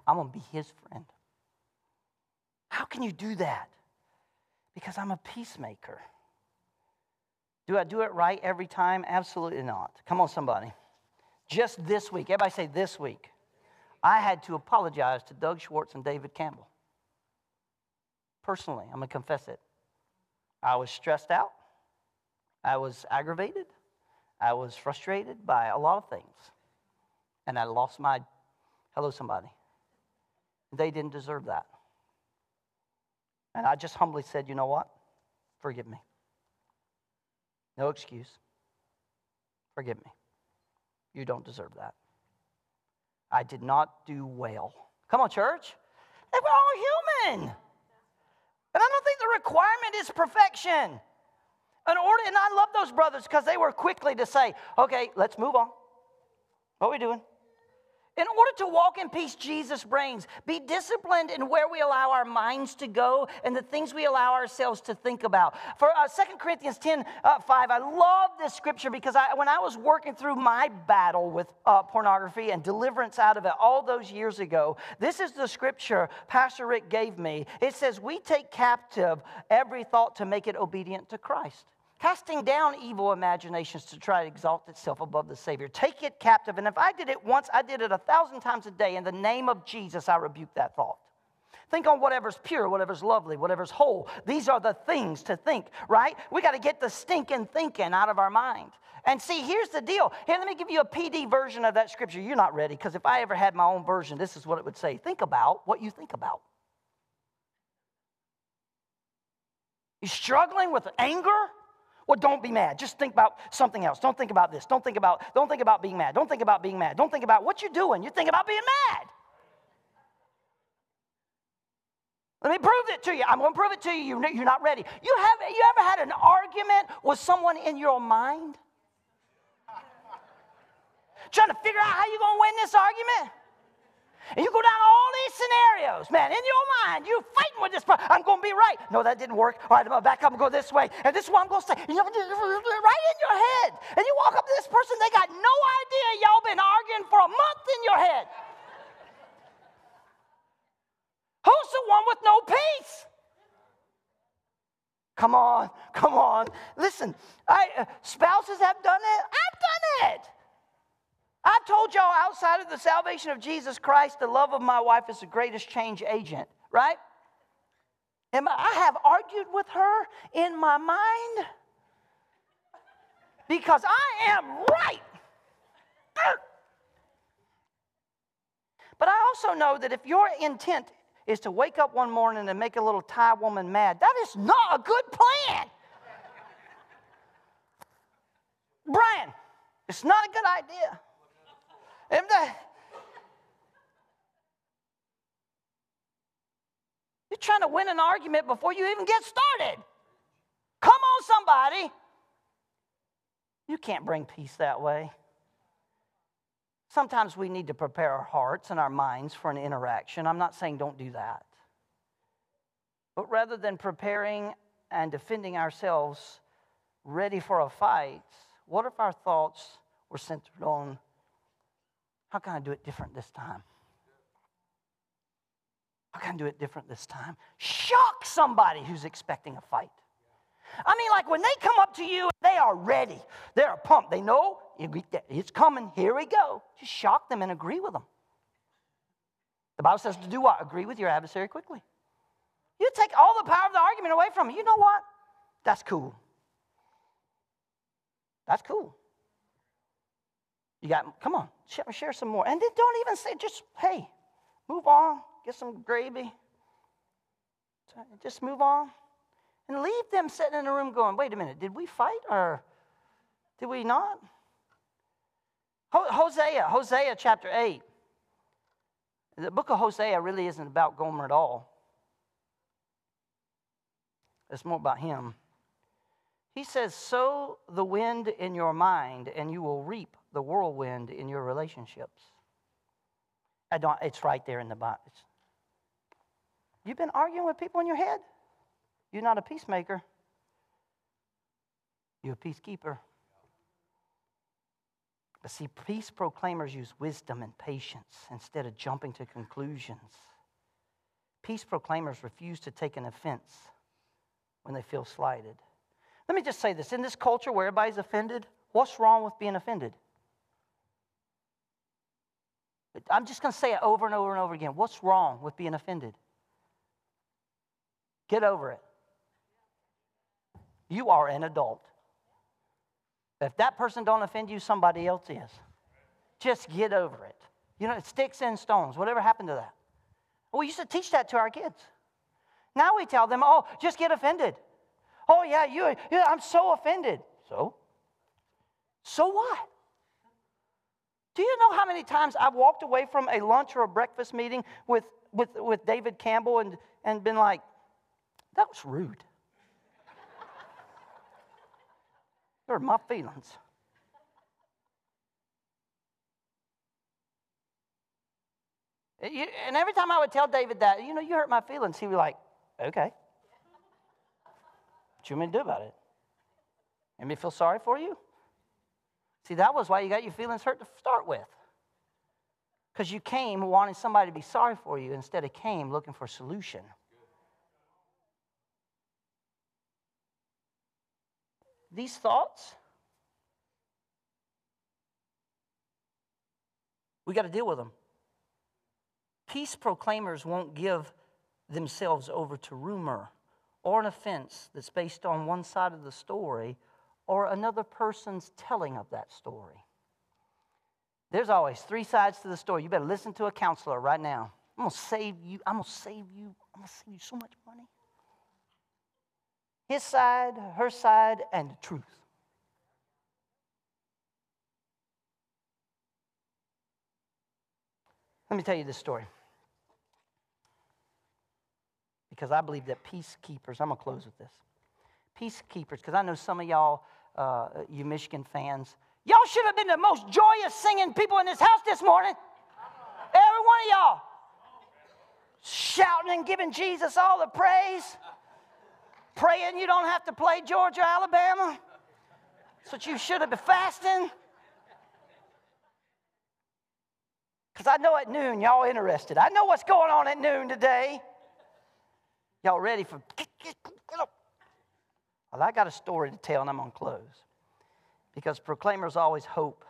I'm going to be his friend. How can you do that? Because I'm a peacemaker. Do I do it right every time? Absolutely not. Come on, somebody. Just this week. Everybody say this week. I had to apologize to Doug Schwartz and David Campbell. Personally, I'm going to confess it. I was stressed out. I was aggravated. I was frustrated by a lot of things. And I lost my, hello somebody. They didn't deserve that. And I just humbly said, you know what? Forgive me. No excuse. Forgive me. You don't deserve that. I did not do well. Come on, church. And we're all human. And I don't think the requirement is perfection. And I love those brothers because they were quickly to say, okay, let's move on. What are we doing? In order to walk in peace, Jesus brings. Be disciplined in where we allow our minds to go and the things we allow ourselves to think about. For 2 Corinthians 10, 5, I love this scripture because when I was working through my battle with pornography and deliverance out of it all those years ago, this is the scripture Pastor Rick gave me. It says, we take captive every thought to make it obedient to Christ. Casting down evil imaginations to try to exalt itself above the Savior. Take it captive. And if I did it once, I did it 1,000 times a day. In the name of Jesus, I rebuke that thought. Think on whatever's pure, whatever's lovely, whatever's whole. These are the things to think, right? We got to get the stinking thinking out of our mind. And see, here's the deal. Here, let me give you a PD version of that scripture. You're not ready, because if I ever had my own version, this is what it would say. Think about what you think about. You're struggling with anger? Well, don't be mad. Just think about something else. Don't think about this. Don't think about being mad. Don't think about being mad. Don't think about what you're doing. You think about being mad. Let me prove it to you. I'm going to prove it to you. You're not ready. You ever had an argument with someone in your mind? Trying to figure out how you're going to win this argument? And you go down all these scenarios, man, in your mind. You're fighting with this person. I'm going to be right. No, that didn't work. All right, I'm going to back up and go this way. And this is what I'm going to say. Right in your head. And you walk up to this person, they got no idea y'all been arguing for a month in your head. Who's the one with no peace? Come on, come on. Listen, spouses have done it. I've done it. I've told y'all outside of the salvation of Jesus Christ, the love of my wife is the greatest change agent, right? And I have argued with her in my mind. because I am right. But I also know that if your intent is to wake up one morning and make a little Thai woman mad, that is not a good plan. Brian, it's not a good idea. You're trying to win an argument before you even get started. Come on, somebody. You can't bring peace that way. Sometimes we need to prepare our hearts and our minds for an interaction. I'm not saying don't do that. But rather than preparing and defending ourselves ready for a fight, what if our thoughts were centered on, how can I do it different this time? How can I do it different this time? Shock somebody who's expecting a fight. I mean, like when they come up to you, they are ready. They're pumped. They know it's coming. Here we go. Just shock them and agree with them. The Bible says to do what? Agree with your adversary quickly. You take all the power of the argument away from them. You know what? That's cool. That's cool. You got, come on, share some more. And then don't even say, just, hey, move on. Get some gravy. Just move on. And leave them sitting in the room going, wait a minute, did we fight or did we not? Hosea chapter 8. The book of Hosea really isn't about Gomer at all. It's more about him. He says, sow the wind in your mind and you will reap the whirlwind in your relationships. It's right there in the box. You've been arguing with people in your head? You're not a peacemaker. You're a peacekeeper. But see, peace proclaimers use wisdom and patience instead of jumping to conclusions. Peace proclaimers refuse to take an offense when they feel slighted. Let me just say this. In this culture where everybody's offended, what's wrong with being offended? I'm just going to say it over and over and over again. What's wrong with being offended? Get over it. You are an adult. If that person don't offend you, somebody else is. Just get over it. You know, it sticks and stones. Whatever happened to that? We used to teach that to our kids. Now we tell them, oh, just get offended. Oh, yeah, I'm so offended. So what? Do you know how many times I've walked away from a lunch or a breakfast meeting with David Campbell and been like, that was rude. They're my feelings. And every time I would tell David that, you know, you hurt my feelings, he would be like, okay. What you want me to do about it? You want me to feel sorry for you? See, that was why you got your feelings hurt to start with. Because you came wanting somebody to be sorry for you instead of came looking for a solution. These thoughts, we got to deal with them. Peace proclaimers won't give themselves over to rumor or an offense that's based on one side of the story or another person's telling of that story. There's always three sides to the story. You better listen to a counselor right now. I'm going to save you. I'm going to save you. I'm going to save you so much money. His side, her side, and the truth. Let me tell you this story. Because I believe that peacekeepers, I'm going to close with this. Peacekeepers, because I know some of y'all, you Michigan fans, y'all should have been the most joyous singing people in this house this morning. Every one of y'all. Shouting and giving Jesus all the praise. Praying you don't have to play Georgia, Alabama. That's what you should have been fasting. Because I know at noon, y'all interested. I know what's going on at noon today. Y'all ready for... Well, I got a story to tell, and I'm going to close. Because proclaimers always hope.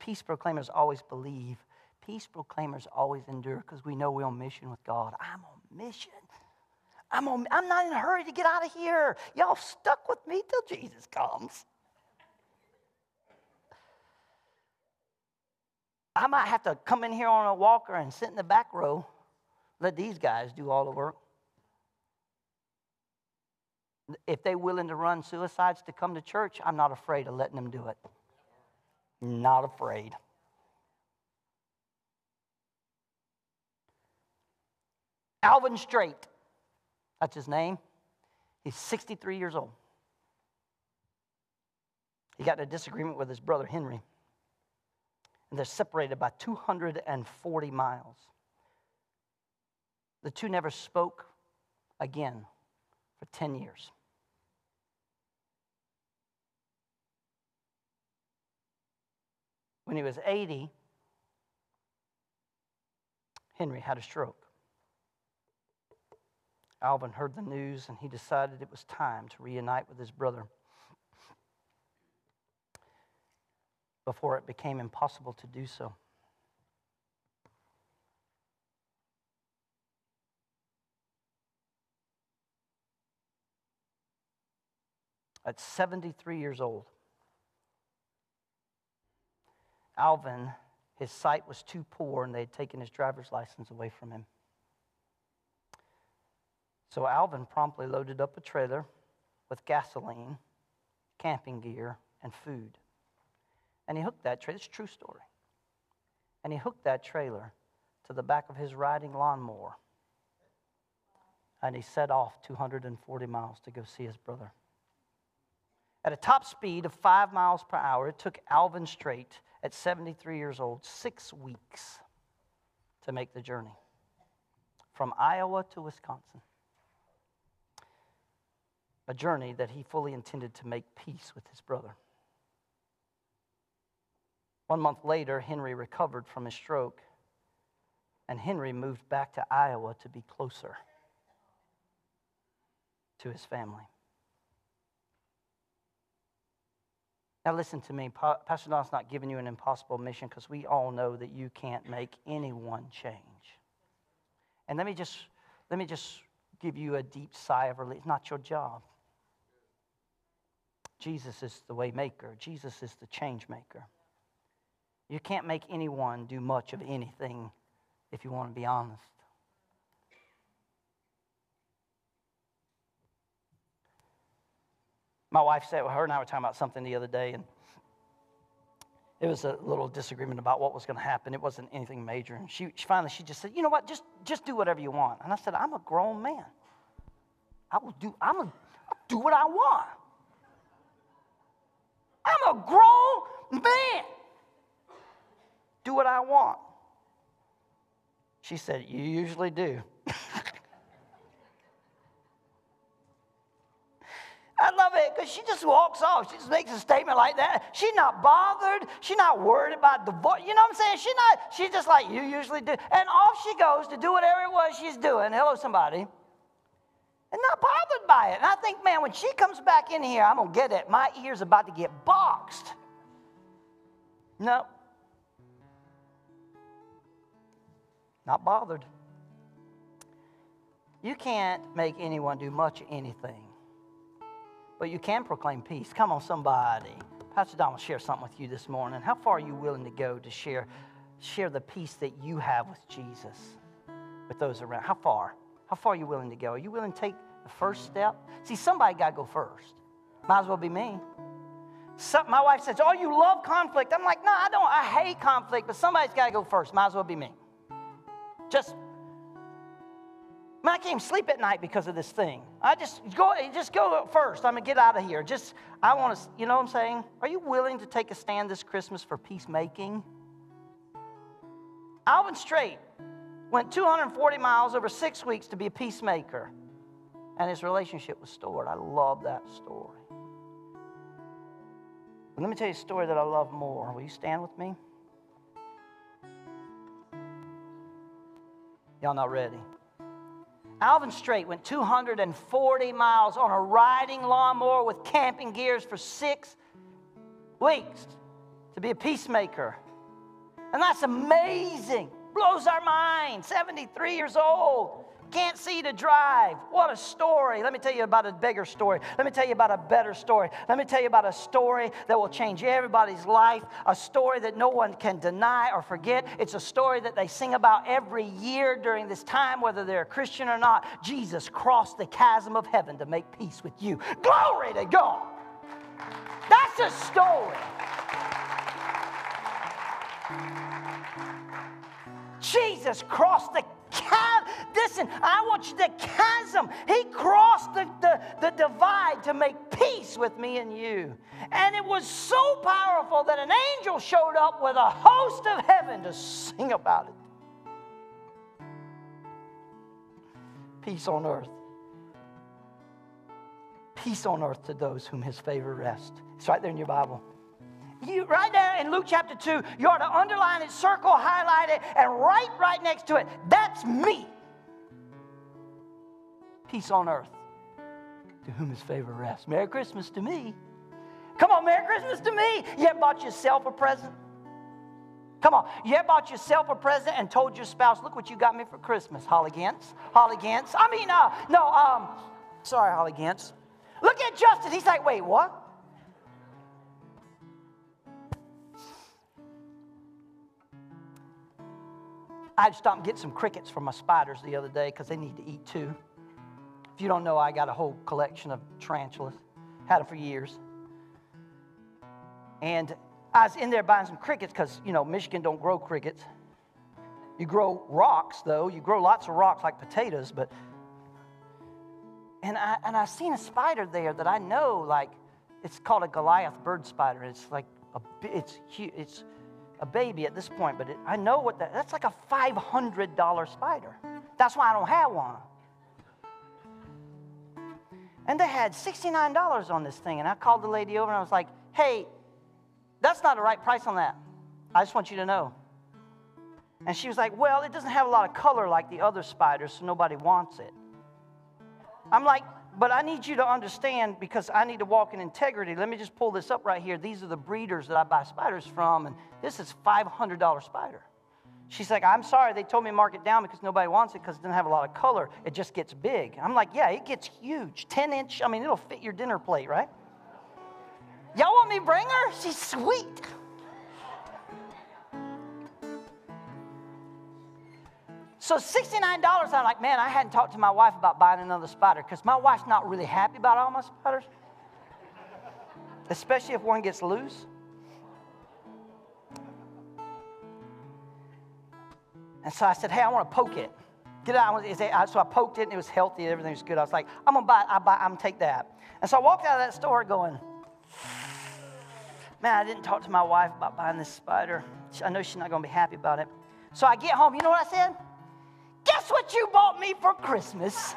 Peace proclaimers always believe. Peace proclaimers always endure because we know we're on mission with God. I'm on mission. I'm not in a hurry to get out of here. Y'all stuck with me till Jesus comes. I might have to come in here on a walker and sit in the back row, let these guys do all the work. If they're willing to run suicides to come to church, I'm not afraid of letting them do it. Not afraid. Alvin Straight, that's his name. He's 63 years old. He got in a disagreement with his brother Henry. And they're separated by 240 miles. The two never spoke again for 10 years. When he was 80, Henry had a stroke. Alvin heard the news and he decided it was time to reunite with his brother before it became impossible to do so. At 73 years old, Alvin, his sight was too poor and they had taken his driver's license away from him. So Alvin promptly loaded up a trailer with gasoline, camping gear, and food. And he hooked that trailer, it's a true story. And he hooked that trailer to the back of his riding lawnmower. And he set off 240 miles to go see his brother. At a top speed of 5 miles per hour, it took Alvin Straight, at 73 years old, 6 weeks to make the journey from Iowa to Wisconsin. A journey that he fully intended to make peace with his brother. 1 month later, Henry recovered from his stroke, and Henry moved back to Iowa to be closer to his family. Now listen to me, Pastor Don's not giving you an impossible mission because we all know that you can't make anyone change. And let me just give you a deep sigh of relief. It's not your job. Jesus is the way maker. Jesus is the change maker. You can't make anyone do much of anything if you want to be honest. My wife said, well, her and I were talking about something the other day, and it was a little disagreement about what was going to happen. It wasn't anything major. And she finally just said, you know what, just do whatever you want. And I said, I'm a grown man. I'll do what I want. I'm a grown man. Do what I want. She said, you usually do. I love it because she just walks off. She just makes a statement like that. She's not bothered. She's not worried about divorce. You know what I'm saying? She's just like, you usually do. And off she goes to do whatever it was she's doing. Hello, somebody. And not bothered by it. And I think, man, when she comes back in here, I'm going to get it. My ear's about to get boxed. No. Not bothered. You can't make anyone do much of anything. But you can proclaim peace. Come on, somebody. Pastor Don will share something with you this morning. How far are you willing to go to share the peace that you have with Jesus, with those around? How far? How far are you willing to go? Are you willing to take the first step? See, somebody got to go first. Might as well be me. My wife says, oh, you love conflict. I'm like, no, I don't. I hate conflict, but somebody's got to go first. Might as well be me. I can't even sleep at night because of this thing. I just go first. I'm going to get out of here. I want to, you know what I'm saying? Are you willing to take a stand this Christmas for peacemaking? Alvin Straight went 240 miles over 6 weeks to be a peacemaker. And his relationship was restored. I love that story. But let me tell you a story that I love more. Will you stand with me? Y'all not ready? Alvin Straight went 240 miles on a riding lawnmower with camping gears for 6 weeks to be a peacemaker. And that's amazing. Blows our mind. 73 years old. Can't see to drive. What a story. Let me tell you about a bigger story. Let me tell you about a better story. Let me tell you about a story that will change everybody's life, a story that no one can deny or forget. It's a story that they sing about every year during this time, whether they're a Christian or not. Jesus crossed the chasm of heaven to make peace with you. Glory to God. That's a story. Jesus crossed the chasm. Listen, I want you, the chasm. He crossed the divide to make peace with me and you. And it was so powerful that an angel showed up with a host of heaven to sing about it. Peace on earth. Peace on earth to those whom his favor rests. It's right there in your Bible. You, right there in Luke chapter 2, you ought to underline it, circle, highlight it, and write right next to it, that's me. Peace on earth to whom his favor rests. Merry Christmas to me. Come on, Merry Christmas to me. You ever bought yourself a present? Come on. You ever bought yourself a present and told your spouse, look what you got me for Christmas, Holly Gantz. Holly Gantz. I mean, sorry, Holly Gantz. Look at Justin. He's like, wait, what? I'd stop and get some crickets for my spiders the other day because they need to eat too. If you don't know, I got a whole collection of tarantulas. Had them for years. And I was in there buying some crickets because, you know, Michigan don't grow crickets. You grow rocks, though. You grow lots of rocks like potatoes, but... And I seen a spider there that I know, like, it's called a Goliath bird spider. It's like, it's a baby at this point, but I know what that's like a $500 spider. That's why I don't have one. And they had $69 on this thing, and I called the lady over, and I was like, hey, that's not the right price on that. I just want you to know. And she was like, well, it doesn't have a lot of color like the other spiders, so nobody wants it. I'm like, but I need you to understand because I need to walk in integrity. Let me just pull this up right here. These are the breeders that I buy spiders from, and this is $500 spider. She's like, I'm sorry. They told me to mark it down because nobody wants it because it doesn't have a lot of color. It just gets big. I'm like, yeah, it gets huge. 10-inch. I mean, it'll fit your dinner plate, right? Y'all want me to bring her? She's sweet. So $69, I'm like, man, I hadn't talked to my wife about buying another spider because my wife's not really happy about all my spiders, especially if one gets loose. And so I said, hey, I want to poke it. Get it out. So I poked it, and it was healthy. Everything was good. I was like, I'm going to buy it. I'm going to take that. And so I walked out of that store going, man, I didn't talk to my wife about buying this spider. I know she's not going to be happy about it. So I get home. You know what I said? Guess what you bought me for Christmas?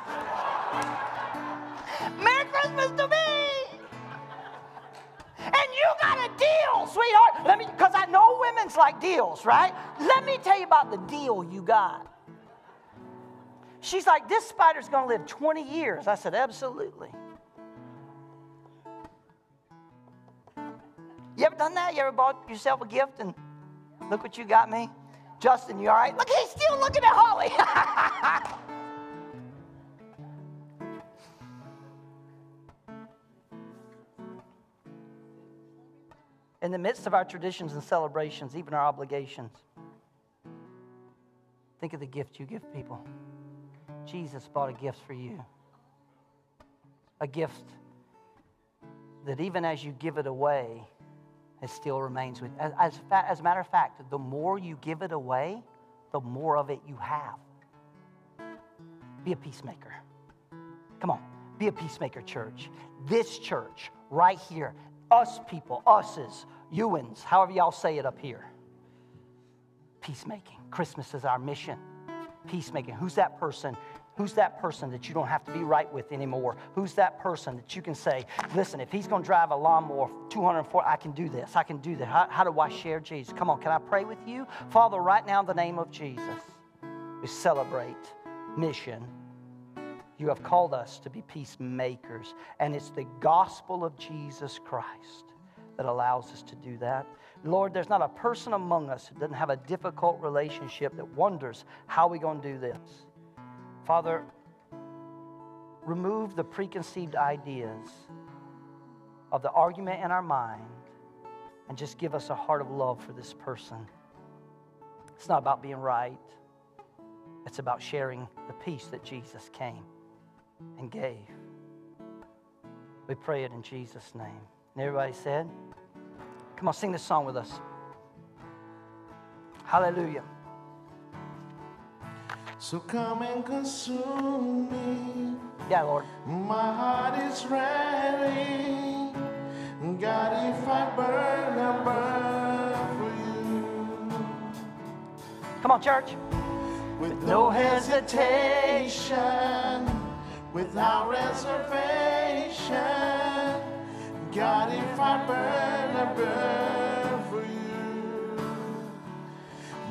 Merry Christmas to me! And you got a deal, sweetheart. Because I know women's like deals, right? Let me tell you about the deal you got. She's like, this spider's going to live 20 years. I said, absolutely. You ever done that? You ever bought yourself a gift and look what you got me? Justin, you all right? Look, he's still looking at Holly. In the midst of our traditions and celebrations, even our obligations, think of the gift you give people. Jesus bought a gift for you. A gift that even as you give it away, it still remains with you. As a matter of fact, the more you give it away, the more of it you have. Be a peacemaker. Come on. Be a peacemaker, church. This church right here, us people, uses, youans, however y'all say it up here. Peacemaking. Christmas is our mission. Peacemaking. Who's that person? Who's that person that you don't have to be right with anymore? Who's that person that you can say, listen, if he's going to drive a lawnmower 204, I can do this. I can do that. How do I share Jesus? Come on, can I pray with you? Father, right now in the name of Jesus, we celebrate mission. You have called us to be peacemakers, and it's the gospel of Jesus Christ that allows us to do that. Lord, there's not a person among us that doesn't have a difficult relationship that wonders how we're going to do this. Father, remove the preconceived ideas of the argument in our mind and just give us a heart of love for this person. It's not about being right. It's about sharing the peace that Jesus came and gave. We pray it in Jesus' name. And everybody said, come on, sing this song with us. Hallelujah. So come and consume me. Yeah, Lord. My heart is ready. God, if I burn, I burn for you. Come on, church. With no hesitation, without reservation, God, if I burn for you.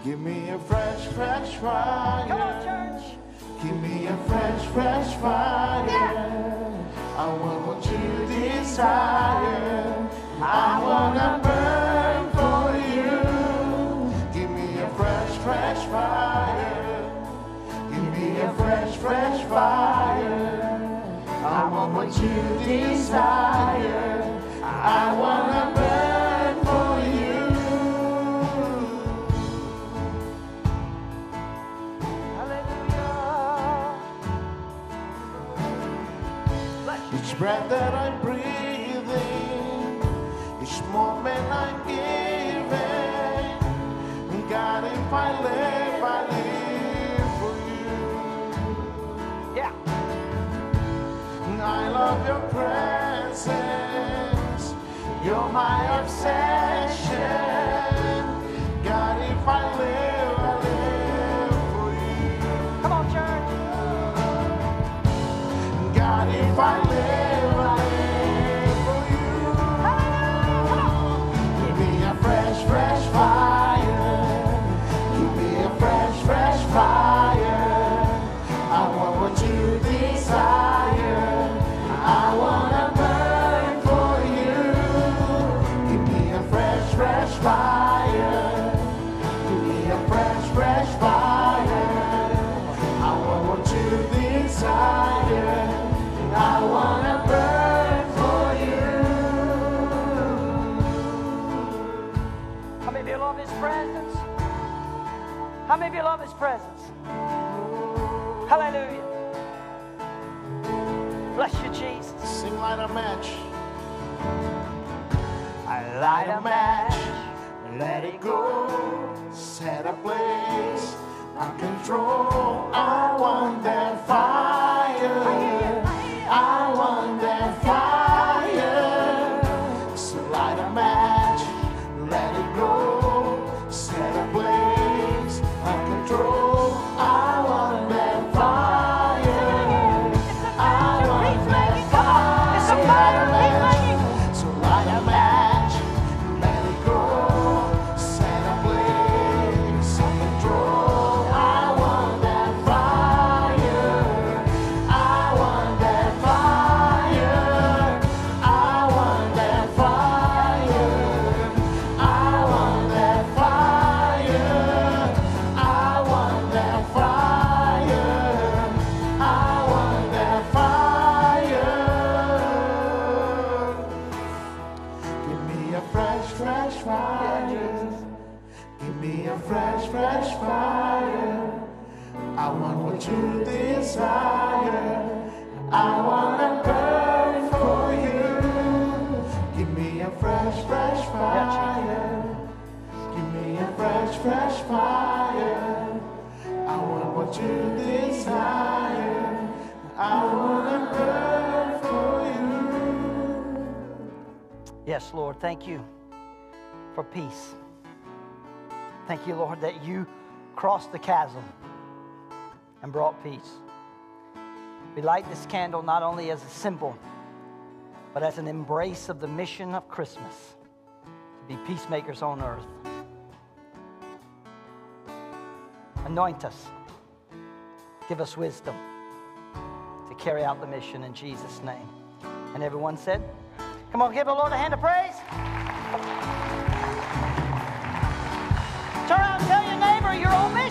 Give me a fresh, fresh fire. Come on, church. Give me a fresh, fresh fire. Yeah. I want what you desire. I want to burn for you. Give me a fresh, fresh fire. Give me a fresh, fresh fire. I want what you desire. I want to burn. Each breath that I'm breathing, each moment I'm giving, God, if I live for you. Yeah. I love your presence, you're my obsession, God, if I live for you. Come on, church. God, if I live. How many of you love His presence? Hallelujah. Bless you, Jesus. Sing light a match. I light a match, let it go. Set a place, I control. I want that fire. I want that fire. So light a match, let it go. Yes, Lord, thank you for peace. Thank you, Lord, that you crossed the chasm and brought peace. We light this candle not only as a symbol, but as an embrace of the mission of Christmas, to be peacemakers on earth. Anoint us. Give us wisdom to carry out the mission in Jesus' name. And everyone said, come on, give the Lord a hand of praise. Turn around and tell your neighbor you're open.